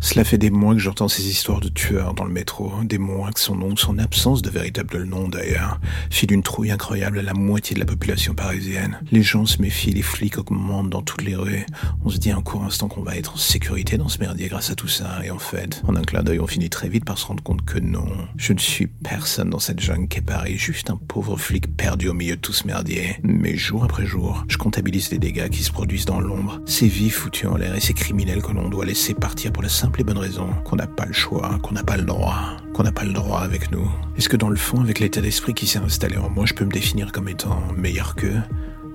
Cela fait des mois que j'entends ces histoires de tueurs dans le métro, des mois que son nom, son absence de véritable nom d'ailleurs, file une trouille incroyable à la moitié de la population parisienne. Les gens se méfient, les flics augmentent dans toutes les rues. On se dit un court instant qu'on va être en sécurité dans ce merdier grâce à tout ça, et en fait, en un clin d'œil, on finit très vite par se rendre compte que non, je ne suis personne dans cette jungle qu'est Paris, juste un pauvre flic perdu au milieu de tout ce merdier. Mais jour après jour, je comptabilise les dégâts qui se produisent dans l'ombre, ces vies foutues en l'air et ces criminels que l'on doit laisser partir pour la simple les bonnes raisons, qu'on n'a pas le choix, qu'on n'a pas le droit, qu'on n'a pas le droit avec nous. Est-ce que dans le fond, avec l'état d'esprit qui s'est installé en moi, je peux me définir comme étant meilleur qu'eux ?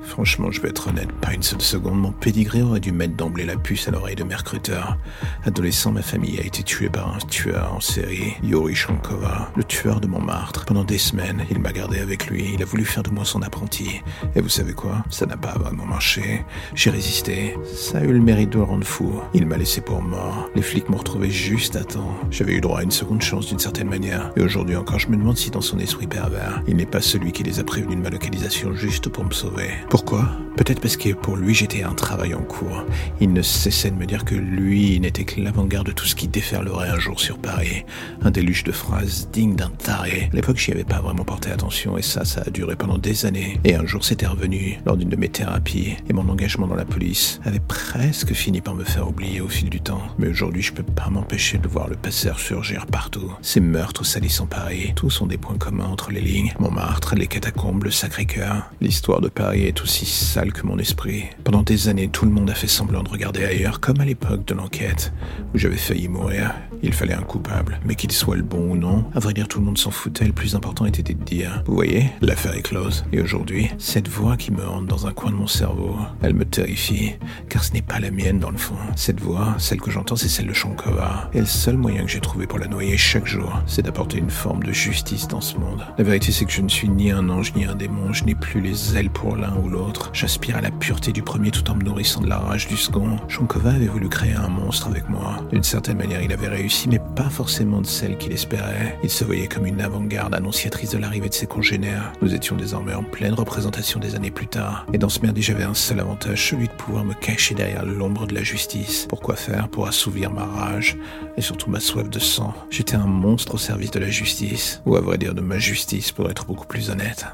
Franchement, je vais être honnête, pas une seule seconde, mon pédigré aurait dû mettre d'emblée la puce à l'oreille de mes recruteurs. Adolescent, ma famille a été tuée par un tueur en série, Yuri Shonkova, le tueur de Montmartre. Pendant des semaines, il m'a gardé avec lui, il a voulu faire de moi son apprenti. Et vous savez quoi ? Ça n'a pas vraiment marché. J'ai résisté. Ça a eu le mérite de le rendre fou. Il m'a laissé pour mort. Les flics m'ont retrouvé juste à temps. J'avais eu droit à une seconde chance d'une certaine manière. Et aujourd'hui encore, je me demande si dans son esprit pervers, il n'est pas celui qui les a prévenus de ma localisation juste pour me sauver. Pourquoi ? Peut-être parce que pour lui, j'étais un travail en cours. Il ne cessait de me dire que lui n'était que l'avant-garde de tout ce qui déferlerait un jour sur Paris. Un déluge de phrases dignes d'un taré. À l'époque, j'y avais pas vraiment porté attention et ça a duré pendant des années. Et un jour, c'était revenu lors d'une de mes thérapies et mon engagement dans la police avait presque fini par me faire oublier au fil du temps. Mais aujourd'hui, je peux pas m'empêcher de voir le passé surgir partout. Ces meurtres salissant Paris, tous ont des points communs entre les lignes. Montmartre, les catacombes, le Sacré-Cœur. L'histoire de Paris est aussi sale que mon esprit. Pendant des années, tout le monde a fait semblant de regarder ailleurs, comme à l'époque de l'enquête, où j'avais failli mourir. Il fallait un coupable, mais qu'il soit le bon ou non, à vrai dire, tout le monde s'en foutait, le plus important était de dire « Vous voyez, l'affaire est close. » Et aujourd'hui, cette voix qui me hante dans un coin de mon cerveau, elle me terrifie, car ce n'est pas la mienne dans le fond. Cette voix, celle que j'entends, c'est celle de Shonkova. Et le seul moyen que j'ai trouvé pour la noyer chaque jour, c'est d'apporter une forme de justice dans ce monde. La vérité, c'est que je ne suis ni un ange, ni un démon, je n'ai plus les ailes pour l'un ou l'autre. J'aspire à la pureté du premier tout en me nourrissant de la rage du second. Shonkova avait voulu créer un monstre avec moi. D'une certaine manière, il avait réussi, mais pas forcément de celle qu'il espérait. Il se voyait comme une avant-garde annonciatrice de l'arrivée de ses congénères. Nous étions désormais en pleine représentation des années plus tard. Et dans ce merdier, j'avais un seul avantage, celui de pouvoir me cacher derrière l'ombre de la justice. Pour quoi faire ? Pour assouvir ma rage et surtout ma soif de sang. J'étais un monstre au service de la justice. Ou à vrai dire de ma justice, pour être beaucoup plus honnête.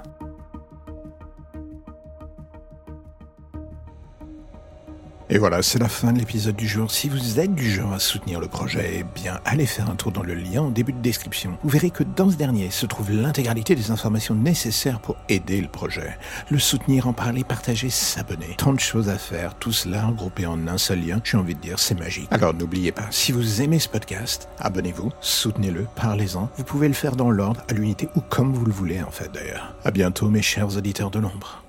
Et voilà, c'est la fin de l'épisode du jour. Si vous êtes du genre à soutenir le projet, eh bien, allez faire un tour dans le lien en début de description. Vous verrez que dans ce dernier se trouve l'intégralité des informations nécessaires pour aider le projet. Le soutenir, en parler, partager, s'abonner. Tant de choses à faire, tout cela regroupé en un seul lien, j'ai envie de dire, c'est magique. Alors n'oubliez pas, si vous aimez ce podcast, abonnez-vous, soutenez-le, parlez-en. Vous pouvez le faire dans l'ordre, à l'unité ou comme vous le voulez en fait d'ailleurs. À bientôt mes chers auditeurs de l'ombre.